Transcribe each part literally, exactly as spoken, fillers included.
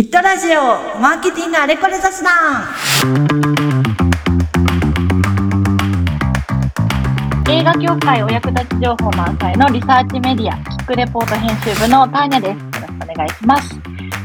キットラジオマーケティングあれこれ雑談。映画業界お役立ち情報満載のリサーチメディアキックレポート編集部のターニャです。よろしくお願いします。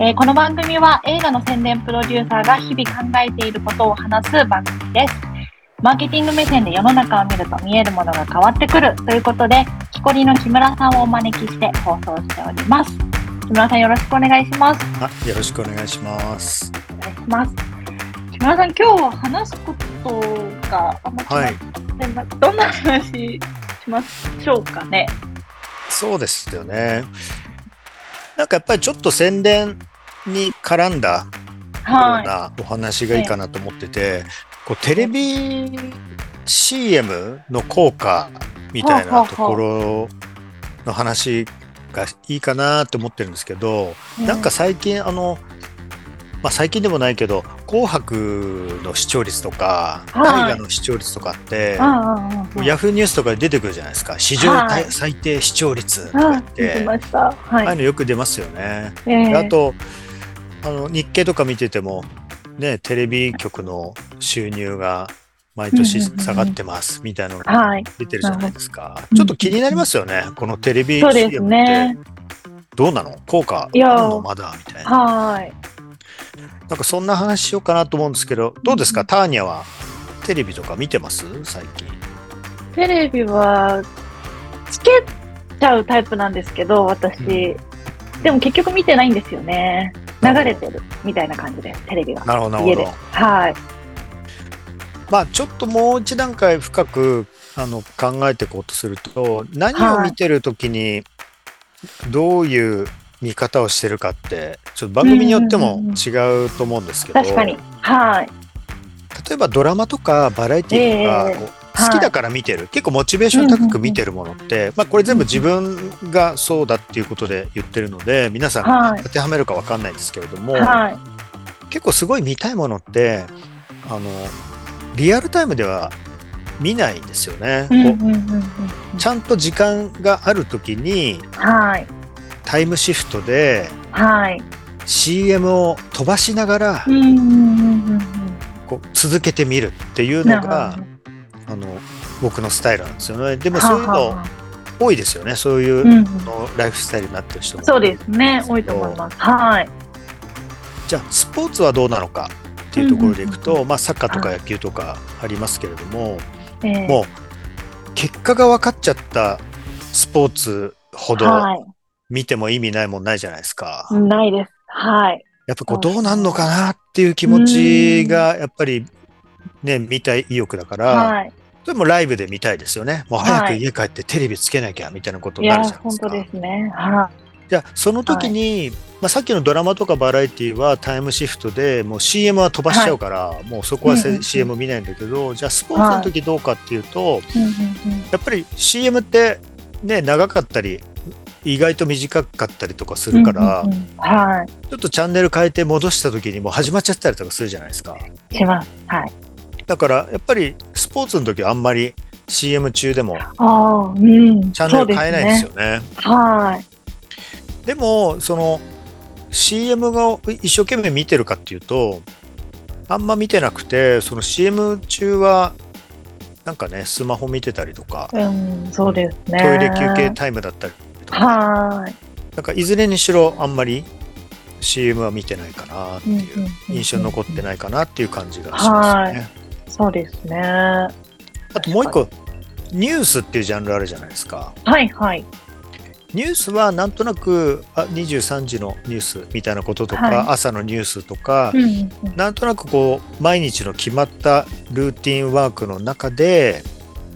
えー、この番組は映画の宣伝プロデューサーが日々考えていることを話す番組です。マーケティング目線で世の中を見ると見えるものが変わってくるということで、キコリの木村さんをお招きして放送しております。木村さん、よろしくお願いします。あ、よろしくお願いします。お願いします。木村さん、今日は話すことがあんま決まってな、はい、どんな話しましょうかね。そうですよね。なんかやっぱりちょっと宣伝に絡んだようなお話がいいかなと思ってて、はい、こうテレビ シーエム の効果みたいなところの話がいいかなと思ってるんですけど、なんか最近あの、まあ、最近でもないけど紅白の視聴率とか大河の視聴率とかってヤフーニュースとかで出てくるじゃないですか。史上最低視聴率とかってああいうのよく出ますよね。あとあの日経とか見ててもね、テレビ局の収入が毎年下がってますみたいなのが出てるじゃないですか、はい、ちょっと気になりますよね、このテレビ シーエム ってどうなの、効果なのまだみたいな、はい、なんかそんな話しようかなと思うんですけど、どうですか、ターニャはテレビとか見てます最近。テレビはつけちゃうタイプなんですけど私、うん、でも結局見てないんですよね。流れてるみたいな感じですテレビが。なるほど、家で。はい、まあ、ちょっともう一段階深くあの考えていこうとすると、何を見てるときにどういう見方をしてるかってちょっと番組によっても違うと思うんですけど、確かに、はい、例えばドラマとかバラエティとか好きだから見てる、結構モチベーション高く見てるものって、まあ、これ全部自分がそうだっていうことで言ってるので皆さん当てはめるか分かんないですけれども、結構すごい見たいものってあのリアルタイムでは見ないんですよね、うんうんうんうん、ちゃんと時間があるときに、はい、タイムシフトで、はい、シーエム を飛ばしながら、うんうんうんうん、こう続けてみるっていうのが、あの僕のスタイルなんですよね。でもそういうの多いですよね、そういうのライフスタイルになってる人も、うん、そうですね、多いと思います。はい、じゃあスポーツはどうなのかっていうところでいくと、まあ、サッカーとか野球とかありますけれども、えー、もう結果が分かっちゃったスポーツほど見ても意味ないもんないじゃないですか。ないです。はい。やっぱこうどうなんのかなっていう気持ちがやっぱりね、見たい意欲だから、でもライブで見たいですよね。もう早く家帰ってテレビつけなきゃみたいなことになるじゃないですか。いや、本当ですね。はい。じゃあその時に、はい、まあ、さっきのドラマとかバラエティはタイムシフトでもう シーエム は飛ばしちゃうから、はい、もうそこは、うんうん、シーエム 見ないんだけど、じゃあスポーツの時どうかっていうと、はい、やっぱり シーエム って、ね、長かったり意外と短かったりとかするから、うんうんうん、はい、ちょっとチャンネル変えて戻した時にもう始まっちゃったりとかするじゃないですか。します、はい、だからやっぱりスポーツの時はあんまり シーエム 中でもあ、うん、チャンネル変えないんですよね。はい、でもその シーエム を一生懸命見てるかっていうとあんま見てなくて、その シーエム 中はなんかねスマホ見てたりとか、うん、そうですね、トイレ休憩タイムだったりとか、はい、なんかいずれにしろあんまり シーエム は見てないかなっていう印象に残ってないかなっていう感じがしますね。はい、そうですね。あともう一個ニュースっていうジャンルあるじゃないですか。はいはい、ニュースはなんとなくあにじゅうさんじのニュースみたいなこととか、はい、朝のニュースとか、うんうんうん、なんとなくこう毎日の決まったルーティンワークの中で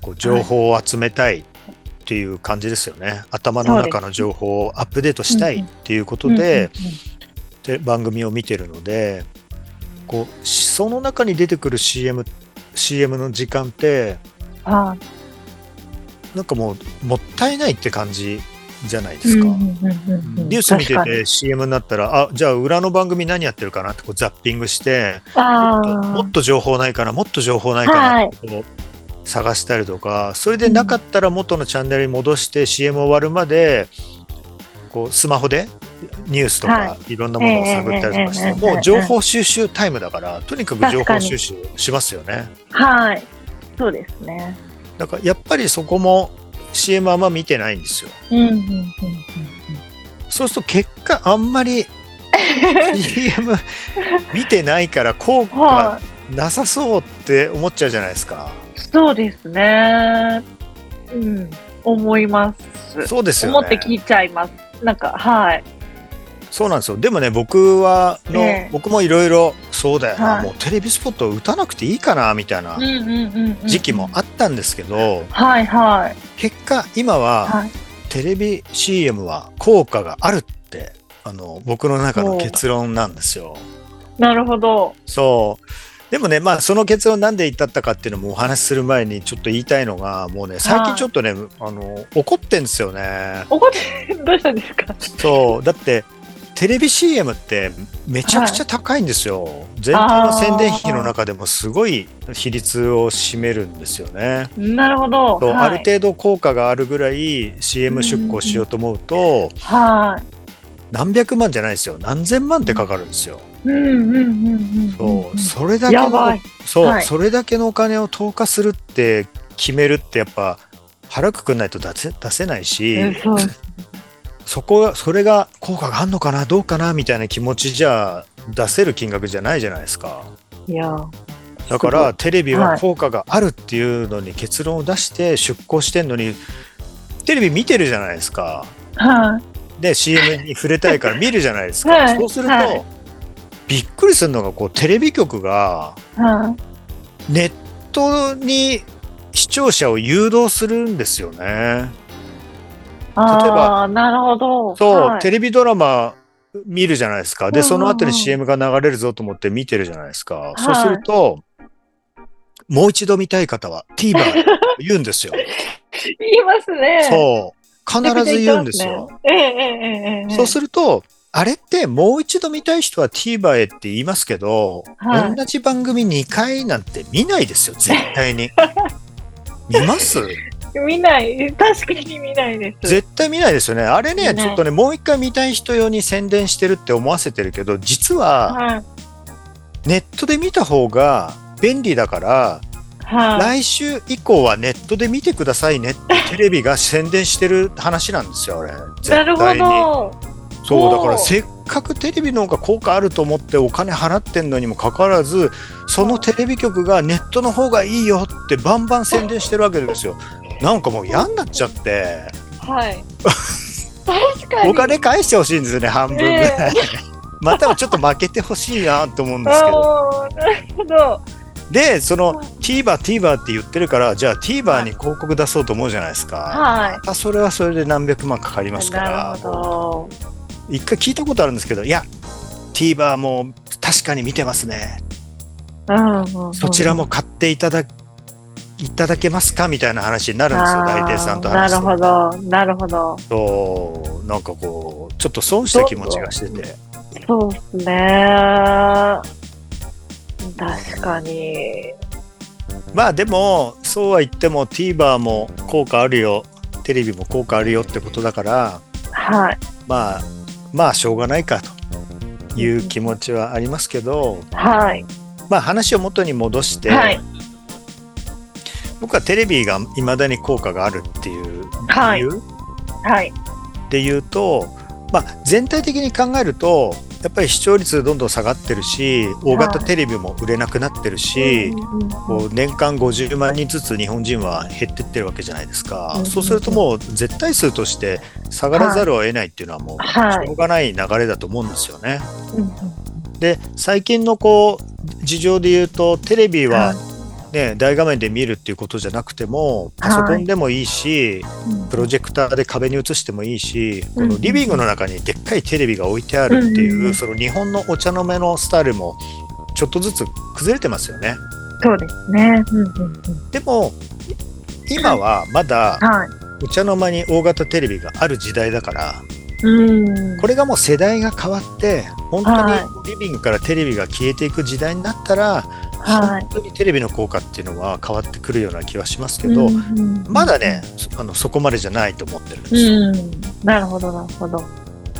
こう情報を集めたいっていう感じですよね、はい、頭の中の情報をアップデートしたいっていうことで、で番組を見てるので、こうその中に出てくる シーエム, シーエム の時間って、はい、なんかもうもったいないって感じじゃないですか。ニュース見てて シーエム になったら、あ、じゃあ裏の番組何やってるかなってこうザッピングして、あ、もっと情報ないかなもっと情報ないかなってこう探したりとか、はい、それでなかったら元のチャンネルに戻して シーエム 終わるまでこうスマホでニュースとか、はい、いろんなものを探ったりとかして、えーえーえー、もう情報収集タイムだから、とにかく情報収集しますよね。はい、そうですね。だからやっぱりそこも シーエム あんま見てないんですよ。うんうんうんうん、そうすると結果あんまり シーエム 見てないから効果なさそうって思っちゃうじゃないですか。そうですね。うん、思います。そうですよね。思って聞いちゃいます。なんかはい。そうなんですよ。でもね、僕はの、ね、僕もいろいろそうだよな、はい、もうテレビスポットを打たなくていいかなみたいな時期もあったんですけど、はいはい、結果今は、はい、テレビ シーエム は効果があるってあの僕の中の結論なんですよ。なるほど。そうでもね、まあ、その結論なんで至ったかっていうのもお話しする前にちょっと言いたいのが、もうね、最近ちょっとね、はい、あの怒ってんですよね。怒ってどうしたんですか。そうだってテレビ シーエム ってめちゃくちゃ高いんですよ、はい、全体の宣伝費の中でもすごい比率を占めるんですよね。なるほど、はい、ある程度効果があるぐらい シーエム 出稿しようと思うと、うん、はい、何百万じゃないですよ、何千万ってかかるんですよ。それだけの、そう、はい、それだけのお金を投下するって決めるってやっぱ腹くくんないと出せ、出せないし、えー、そうそこ、それが効果があるのかなどうかなみたいな気持ちじゃ出せる金額じゃないじゃないですか。いやだからテレビは効果があるっていうのに結論を出して出稿してんのに、はい、テレビ見てるじゃないですか、はい、で シーエム に触れたいから見るじゃないですか、はい、そうすると、はい、びっくりするのがこうテレビ局がネットに視聴者を誘導するんですよね。例えばあなるほど、そう、はい、テレビドラマ見るじゃないですか。で、うんうんうん、その後に シーエム が流れるぞと思って見てるじゃないですか、はい、そうするともう一度見たい方は TVer と言うんですよ。言いますね。そう必ず言うんですよ。ええええええ、そうするとあれってもう一度見たい人は TVer へって言いますけど、はい、同じ番組にかいなんて見ないですよ絶対に。見ます？見ない、確かに見ないです。絶対見ないですよねあれね。ちょっとねもう一回見たい人用に宣伝してるって思わせてるけど、実は、はい、ネットで見た方が便利だから、はい、来週以降はネットで見てくださいねってテレビが宣伝してる話なんですよあれ絶対に。なるほど。そうだからせっかくテレビの方が効果あると思ってお金払ってんのにもかかわらず、そのテレビ局がネットの方がいいよってバンバン宣伝してるわけですよ。なんかもう嫌になっちゃって、はい、確かにお金返してほしいんですね半分ぐらい、ね、またはちょっと負けてほしいなと思うんですけど。なるほど。でその TVer TVer って言ってるから、じゃあ TVer に広告出そうと思うじゃないですか、はい、ま、それはそれで何百万かかりますから。なるほど。一回聞いたことあるんですけど、いや TVer も確かに見てますね、うん、そちらも買っていただくいただけますかみたいな話になるんですよ大抵さんと話して。なるほどなるほど。そうなんかこうちょっと損した気持ちがしてて。そうですね確かに。まあでもそうは言っても TVer も効果あるよテレビも効果あるよってことだから、はい、まあまあしょうがないかという気持ちはありますけど、はい、まあ話を元に戻して、はい、僕はテレビが未だに効果があるっていう理由、はいはい、っていうと、まあ、全体的に考えるとやっぱり視聴率どんどん下がってるし、大型テレビも売れなくなってるし、はい、こう年間ごじゅうまんにんずつ日本人は減ってってるわけじゃないですか、うん、そうするともう絶対数として下がらざるを得ないっていうのはもうしょうがない流れだと思うんですよね、はい、で最近のこう事情で言うとテレビは、はい、ね、大画面で見るっていうことじゃなくてもパソコンでもいいし、はい、プロジェクターで壁に映してもいいし、うん、このリビングの中にでっかいテレビが置いてあるっていう、うん、その日本のお茶の目のスタイルもちょっとずつ崩れてますよね。そうですね、うんうんうん、でも今はまだお茶の間に大型テレビがある時代だから、うん、これがもう世代が変わって本当にリビングからテレビが消えていく時代になったら、はい本当にテレビの効果っていうのは変わってくるような気はしますけど、うんうんうん、まだねあのそこまでじゃないと思ってるんですよ、うん、なるほどなるほど。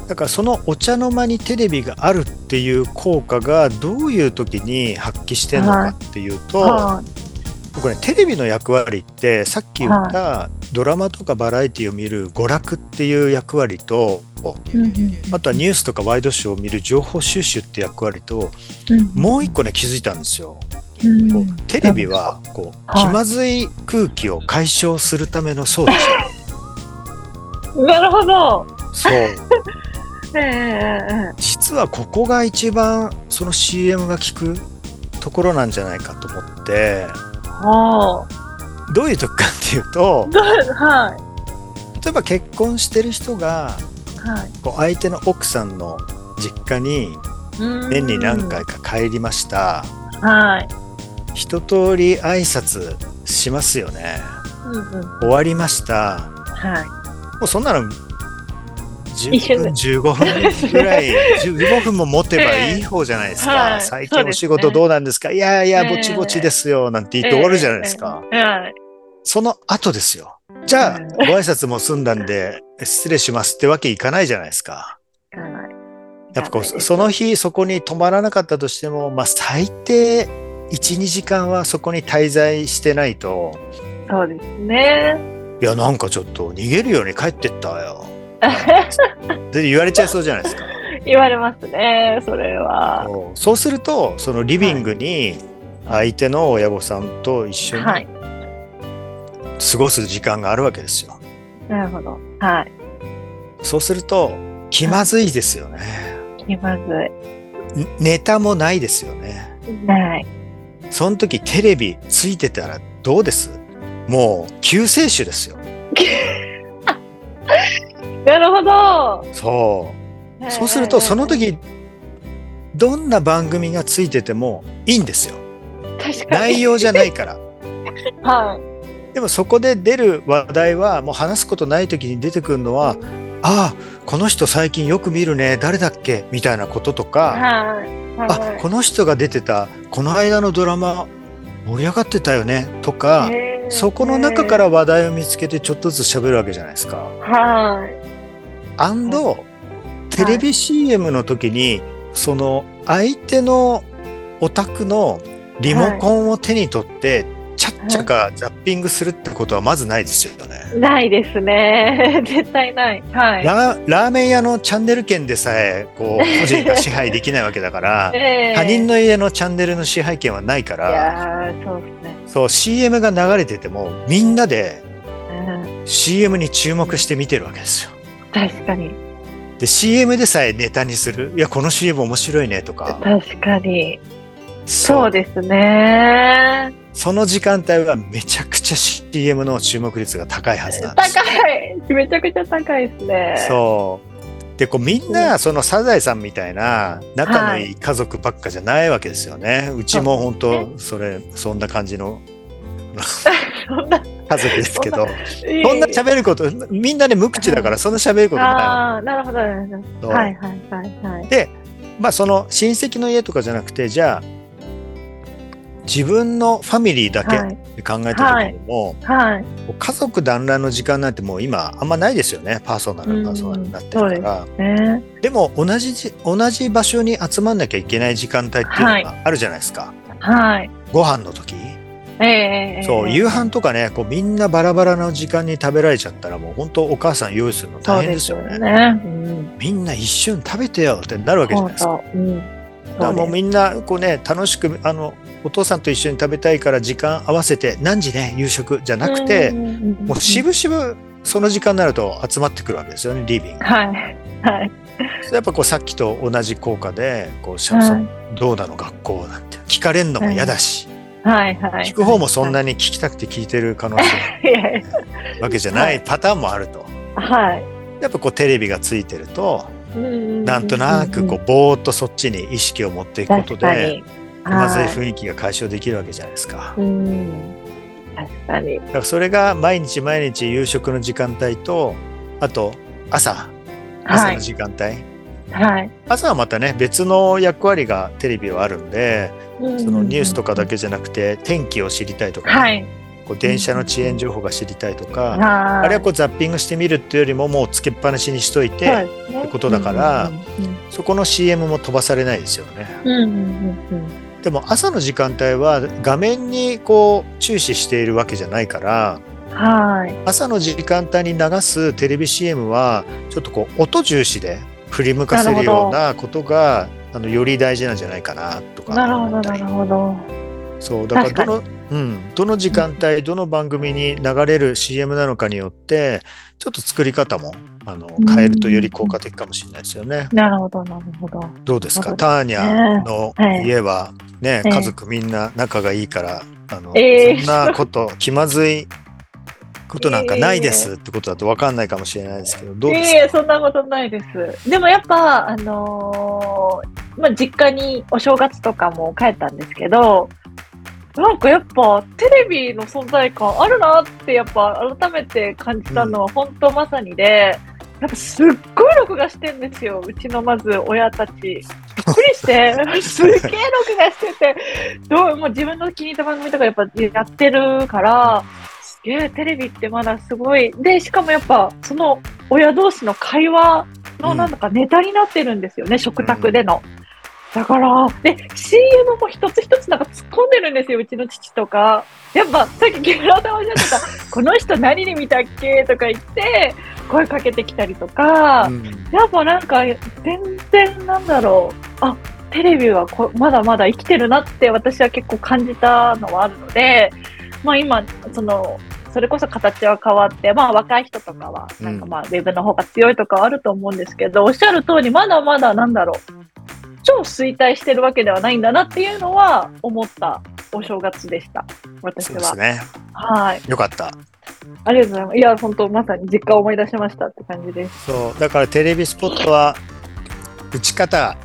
だからそのお茶の間にテレビがあるっていう効果がどういう時に発揮してるのかっていうと、はいはい、僕ねテレビの役割ってさっき言ったドラマとかバラエティを見る娯楽っていう役割と、あとはニュースとかワイドショーを見る情報収集って役割と、もう一個ね気づいたんですよ。こうテレビはこう気まずい空気を解消するための装置。なるほど。そう実はここが一番その シーエム が効くところなんじゃないかと思って。どういう時かっていうと、はい、例えば結婚してる人が、はい、こう相手の奥さんの実家に年に何回か帰りました。はい、一通り挨拶しますよね、うんうん、終わりました、はい、もうそんなのじゅっぷんじゅうごふんぐらいじゅうごふんも持てばいい方じゃないですか、はい、最近お仕事どうなんですか、ですね、いやいやぼちぼちですよなんて言って終わるじゃないですか、えーえーえー、その後ですよ。じゃあご挨拶も済んだんで失礼しますってわけいかないじゃないですか。やっぱこうその日そこに泊まらなかったとしても、まあ、最低 いち,に 時間はそこに滞在してないと。そうですね。いやなんかちょっと逃げるように帰ってったよで言われちゃいそうじゃないですか。言われますねそれは。そうするとそのリビングに相手の親御さんと一緒に過ごす時間があるわけですよ、はい、なるほど、はい、そうすると気まずいですよね、はい、気まずい。ネタもないですよね。ない。その時テレビついてたらどうです？もう救世主ですよなるほど。そう、そうするとその時どんな番組がついててもいいんですよ。確かに内容じゃないから、はい、でもそこで出る話題はもう話すことない時に出てくるのは、ああこの人最近よく見るね誰だっけみたいなこととか、はいはい、あこの人が出てたこの間のドラマ盛り上がってたよねとか、そこの中から話題を見つけてちょっとずつ喋るわけじゃないですか。はい。アンドテレビ シーエム の時に、はい、その相手のお宅のリモコンを手に取って、はい、ちゃっちゃかザッピングするってことはまずないですよね、はい、ないですね絶対ない、はい、ラ, ラーメン屋のチャンネル権でさえこう個人が支配できないわけだから、えー、他人の家のチャンネルの支配権はないから。いやそうですね。そう シーエム が流れててもみんなで シーエム に注目して見てるわけですよ。確かに。で シーエム でさえネタにする。いやこの シーエム 面白いねとか。確かに。そうですね。その時間帯はめちゃくちゃ シーエム の注目率が高いはずなんです。高い。めちゃくちゃ高いですね。そう。でこうみんなそのサザエさんみたいな仲のいい家族ばっかじゃないわけですよね。はい、うちも本当それそんな感じの。そんな家族ですけどそんな喋ることみんなね無口だからそんな喋ることない。ああなるほどなるほど。はいはいはいはい。でまあその親戚の家とかじゃなくて、じゃあ自分のファミリーだけって考えた時にも、はいはいはい、家族団らんの時間なんてもう今あんまないですよね。パーソナルパーソナルになってるから。 で,、ね、でも同じ同じ場所に集まんなきゃいけない時間帯っていうのがあるじゃないですか、はいはい、ご飯の時、えー、そう夕飯とかねこうみんなバラバラの時間に食べられちゃったらもう本当お母さん用意するの大変ですよ ね, ですね、うん、みんな一瞬食べてよってなるわけじゃないですか、うん、だからもうみんなこう、ね、楽しくあのお父さんと一緒に食べたいから時間合わせて何時ね夕食じゃなくて、うん、もうしぶしぶその時間になると集まってくるわけですよねリビング、はいはい、やっぱこうさっきと同じ効果でこうシャンソン、はい、どうなの学校なんて聞かれるのも嫌だし、はいはいはい、聞く方もそんなに聞きたくて聞いてる可能性がわけじゃないパターンもあると、はい、やっぱこうテレビがついてると、はい、なんとなくこうぼーっとそっちに意識を持っていくことで気まずい雰囲気が解消できるわけじゃないですか。うん確かに。だからそれが毎日毎日夕食の時間帯とあと朝朝の時間帯、はいはい、朝はまたね別の役割がテレビはあるんで、うんうんうん、そのニュースとかだけじゃなくて天気を知りたいとか、ねはいこう電車の遅延情報が知りたいとか、うん、あ, あるいはこうザッピングしてみるっていうよりももうつけっぱなしにしといて、はい、ってことだから、うんうんうん、そこの シーエム も飛ばされないですよね、うんうんうんうん、でも朝の時間帯は画面にこう注視しているわけじゃないから、はい、朝の時間帯に流すテレビ シーエム はちょっとこう音重視で振り向かせるようなことがあのより大事なんじゃないかなとか。なるほどなるほど。そうだからどの、うん、どの時間帯どの番組に流れる シーエム なのかによってちょっと作り方もあの変えるとより効果的かもしれないですよね。なるほどなるほど。どうですか、ターニャの家はね、えー、家族みんな仲がいいから、あの、えー、そんなこと気まずいことなんかないですってことだと分かんないかもしれないですけど、どうですか？いやいや、そんなことないです。でもやっぱ、あのーまあ、実家にお正月とかも帰ったんですけど、なんかやっぱテレビの存在感あるなってやっぱ改めて感じたのは本当まさにで、うん、やっぱすっごい録画してんですよ、うちのまず親たちびっくりしてすっげー録画してて、どうもう自分の気に入った番組とかやっぱやってるから、いやテレビってまだすごいで、しかもやっぱその親同士の会話のなんだかネタになってるんですよね、うん、食卓での。だからで シーエム も一つ一つなんか突っ込んでるんですよ、うちの父とか。やっぱさっきゲラダオじゃったこの人何に見たっけとか言って声かけてきたりとか、うん、やっぱなんか全然なんだろう、あテレビはこまだまだ生きてるなって私は結構感じたのはあるので、まあ、今そのそれこそ形は変わって、まあ、若い人とかはなんかまあウェブの方が強いとかあると思うんですけど、うん、おっしゃる通りまだまだなんだろう超衰退してるわけではないんだなっていうのは思ったお正月でした、私は。そうですね、はい、よかった、ありがとうございます。いや本当まさに実家を思い出しましたって感じです。そうだからテレビスポットは打ち方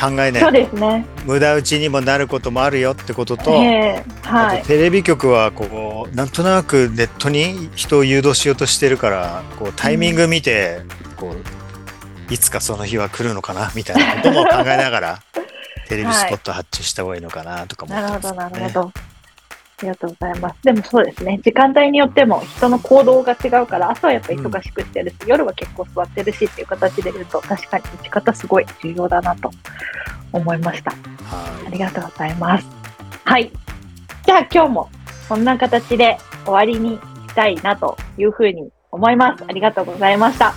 考えない、そうですね、無駄打ちにもなることもあるよってことと、えーはい、あとテレビ局はこうなんとなくネットに人を誘導しようとしてるから、こうタイミング見て、うん、こういつかその日は来るのかなみたいなことも考えながらテレビスポット発注した方がいいのかなとかも思ってますね、はい、なるほどなるほど、ありがとうございます。でもそうですね、時間帯によっても人の行動が違うから、朝はやっぱ忙しくしてるし、うん、夜は結構座ってるしっていう形で言うと、確かに打ち方すごい重要だなと思いました。はい、ありがとうございます。はい。じゃあ今日もそんな形で終わりにしたいなというふうに思います。ありがとうございました。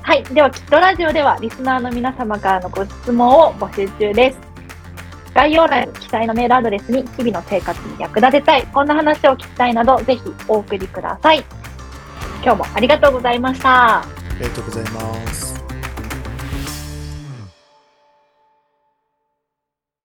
はい。では、キットラジオではリスナーの皆様からのご質問を募集中です。概要欄に記載のメールアドレスに日々の生活に役立てたい、こんな話を聞きたいなど、ぜひお送りください。今日もありがとうございました。ありがとうございます。